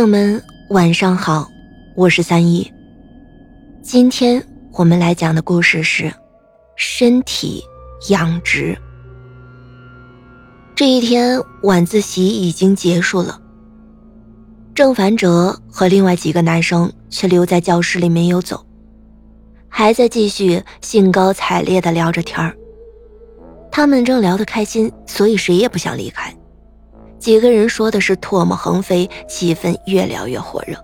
友们晚上好，我是三一。今天我们来讲的故事是身体养殖。这一天晚自习已经结束了，郑凡哲和另外几个男生却留在教室里没有走，还在继续兴高采烈地聊着天儿。他们正聊得开心，所以谁也不想离开。几个人说的是唾沫横飞，气氛越聊越火热。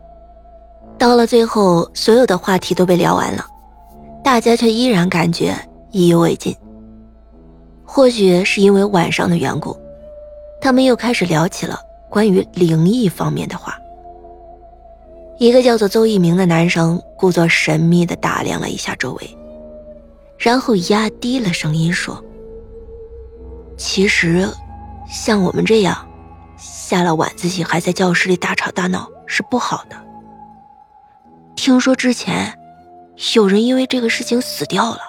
到了最后，所有的话题都被聊完了，大家却依然感觉意犹未尽。或许是因为晚上的缘故，他们又开始聊起了关于灵异方面的话。一个叫做邹一鸣的男生故作神秘地打量了一下周围，然后压低了声音说：“其实，像我们这样下了晚自习还在教室里大吵大闹是不好的。听说之前有人因为这个事情死掉了，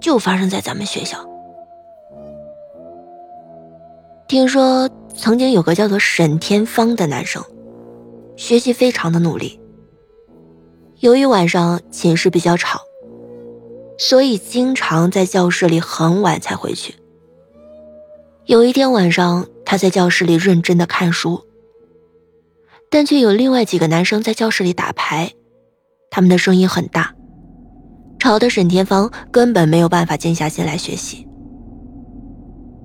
就发生在咱们学校。听说曾经有个叫做沈天芳的男生，学习非常的努力，由于晚上寝室比较吵，所以经常在教室里很晚才回去。有一天晚上，他在教室里认真的看书，但却有另外几个男生在教室里打牌，他们的声音很大，吵得沈天芳根本没有办法静下心来学习。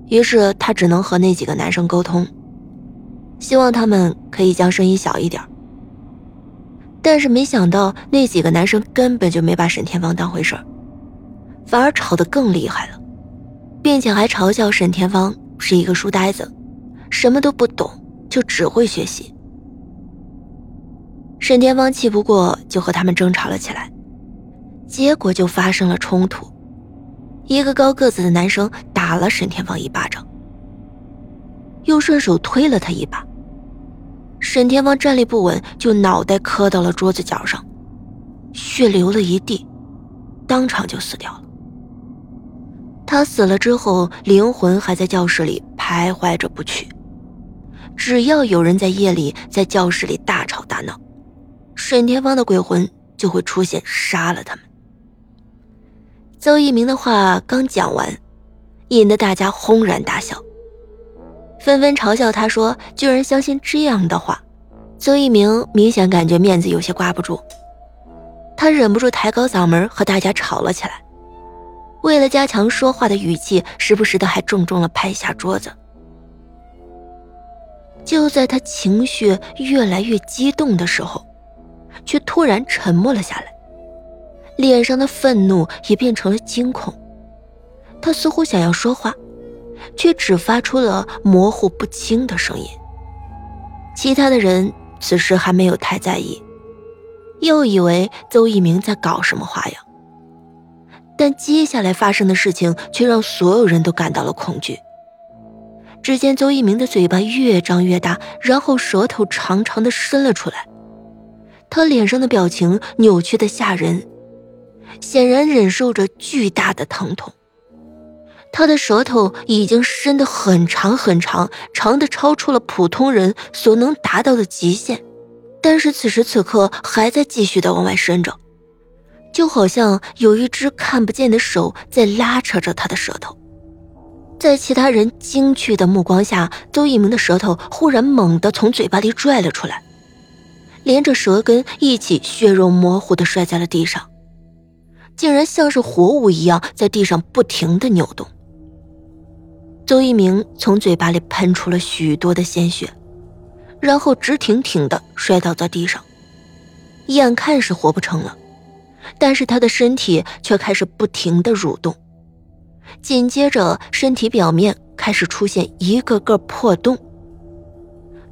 于是他只能和那几个男生沟通，希望他们可以将声音小一点。但是没想到那几个男生根本就没把沈天芳当回事，反而吵得更厉害了，并且还嘲笑沈天芳是一个书呆子，什么都不懂，就只会学习。沈天芳气不过，就和他们争吵了起来，结果就发生了冲突。一个高个子的男生打了沈天芳一巴掌，又顺手推了他一把。沈天芳站立不稳，就脑袋磕到了桌子角上，血流了一地，当场就死掉了。他死了之后，灵魂还在教室里徘徊着不去。只要有人在夜里在教室里大吵大闹，沈天芳的鬼魂就会出现杀了他们。邹一鸣的话刚讲完，引得大家轰然大笑，纷纷嘲笑他说居然相信这样的话。邹一鸣明显感觉面子有些挂不住，他忍不住抬高嗓门和大家吵了起来。为了加强说话的语气，时不时的还重重的拍下桌子。就在他情绪越来越激动的时候，却突然沉默了下来，脸上的愤怒也变成了惊恐。他似乎想要说话，却只发出了模糊不清的声音。其他的人此时还没有太在意，又以为邹一鸣在搞什么花样。但接下来发生的事情却让所有人都感到了恐惧。只见邹一鸣的嘴巴越张越大，然后舌头长长的伸了出来，他脸上的表情扭曲的吓人，显然忍受着巨大的疼痛。他的舌头已经伸得很长很长，长的超出了普通人所能达到的极限，但是此时此刻还在继续的往外伸着，就好像有一只看不见的手在拉扯着他的舌头。在其他人惊惧的目光下，邹一鸣的舌头忽然猛地从嘴巴里拽了出来，连着舌根一起血肉模糊地摔在了地上，竟然像是活物一样在地上不停地扭动。邹一鸣从嘴巴里喷出了许多的鲜血，然后直挺挺地摔倒在地上，眼看是活不成了，但是他的身体却开始不停地蠕动，紧接着身体表面开始出现一个个破洞。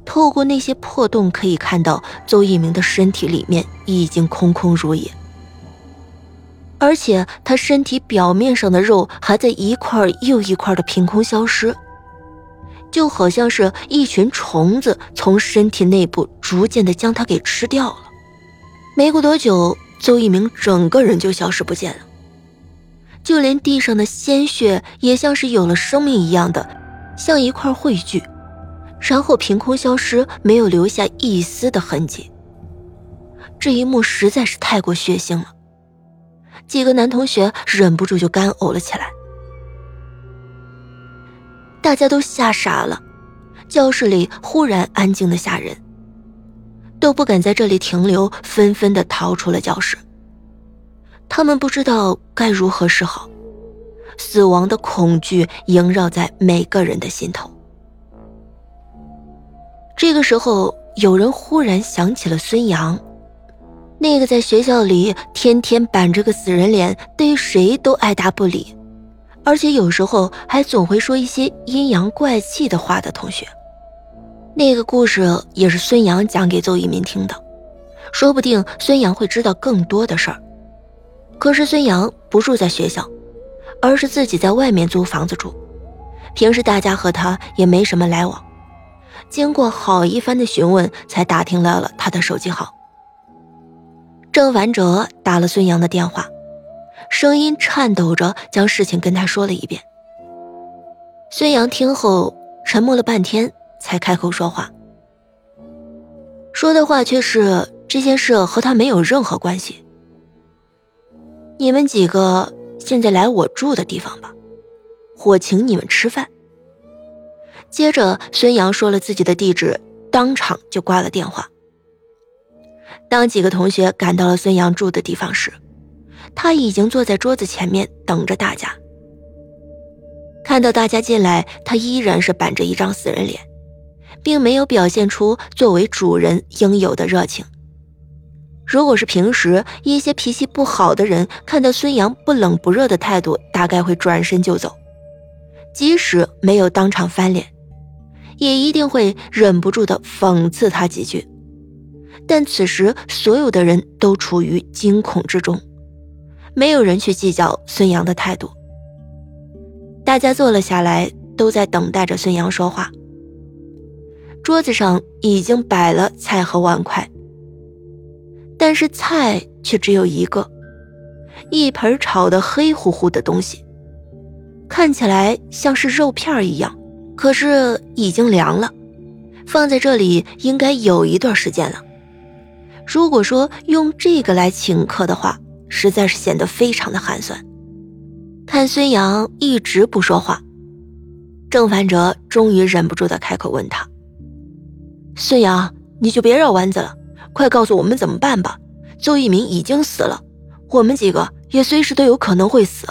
透过那些破洞可以看到，邹一鸣的身体里面已经空空如也，而且他身体表面上的肉还在一块又一块的凭空消失，就好像是一群虫子从身体内部逐渐地将他给吃掉了。没过多久，邹一鸣整个人就消失不见了，就连地上的鲜血也像是有了生命一样的，像一块汇聚，然后凭空消失，没有留下一丝的痕迹。这一幕实在是太过血腥了，几个男同学忍不住就干呕了起来。大家都吓傻了，教室里忽然安静的吓人，都不敢在这里停留，纷纷的逃出了教室。他们不知道该如何是好，死亡的恐惧萦绕在每个人的心头。这个时候，有人忽然想起了孙杨，那个在学校里天天板着个死人脸，对谁都爱答不理，而且有时候还总会说一些阴阳怪气的话的同学。那个故事也是孙杨讲给邹一民听的，说不定孙杨会知道更多的事儿。可是孙杨不住在学校，而是自己在外面租房子住，平时大家和他也没什么来往。经过好一番的询问，才打听到了他的手机号。郑完哲打了孙杨的电话，声音颤抖着将事情跟他说了一遍。孙杨听后沉默了半天，才开口说话。说的话却是这件事和他没有任何关系。你们几个现在来我住的地方吧，我请你们吃饭。接着孙杨说了自己的地址，当场就挂了电话。当几个同学赶到了孙杨住的地方时，他已经坐在桌子前面等着大家。看到大家进来，他依然是板着一张死人脸，并没有表现出作为主人应有的热情。如果是平时，一些脾气不好的人看到孙杨不冷不热的态度，大概会转身就走，即使没有当场翻脸，也一定会忍不住地讽刺他几句。但此时所有的人都处于惊恐之中，没有人去计较孙杨的态度。大家坐了下来，都在等待着孙杨说话。桌子上已经摆了菜和碗筷，但是菜却只有一个，一盆炒得黑乎乎的东西，看起来像是肉片一样，可是已经凉了，放在这里应该有一段时间了。如果说用这个来请客的话，实在是显得非常的寒酸。看孙杨一直不说话，郑凡哲终于忍不住的开口问他：孙杨，你就别绕弯子了，快告诉我们怎么办吧，邹一鸣已经死了，我们几个也随时都有可能会死。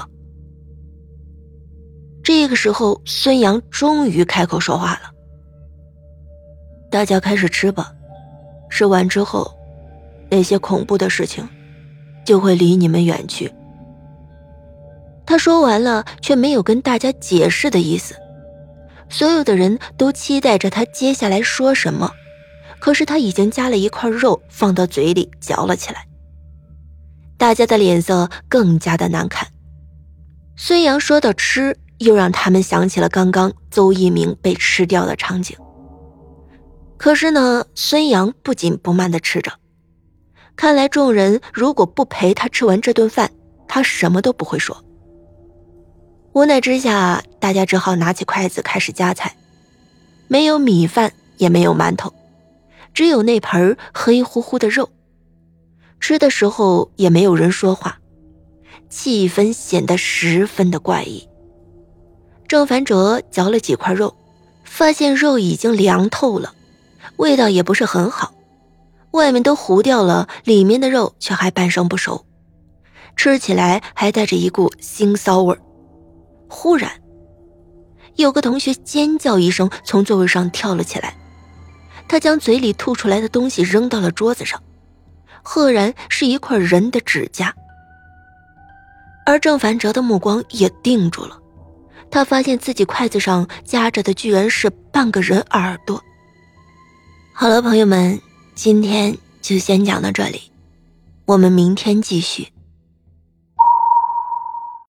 这个时候，孙杨终于开口说话了：大家开始吃吧，吃完之后，那些恐怖的事情就会离你们远去。他说完了，却没有跟大家解释的意思。所有的人都期待着他接下来说什么，可是他已经夹了一块肉放到嘴里嚼了起来。大家的脸色更加的难看。孙杨说到吃，又让他们想起了刚刚邹一鸣被吃掉的场景。可是呢，孙杨不紧不慢地吃着，看来众人如果不陪他吃完这顿饭，他什么都不会说。无奈之下，大家只好拿起筷子开始夹菜，没有米饭，也没有馒头，只有那盆黑乎乎的肉。吃的时候也没有人说话，气氛显得十分的怪异。郑凡哲嚼了几块肉，发现肉已经凉透了，味道也不是很好，外面都糊掉了，里面的肉却还半生不熟，吃起来还带着一股腥骚味儿。忽然有个同学尖叫一声，从座位上跳了起来，他将嘴里吐出来的东西扔到了桌子上，赫然是一块人的指甲。而郑凡哲的目光也定住了，他发现自己筷子上夹着的居然是半个人耳朵。好了，朋友们，今天就先讲到这里，我们明天继续。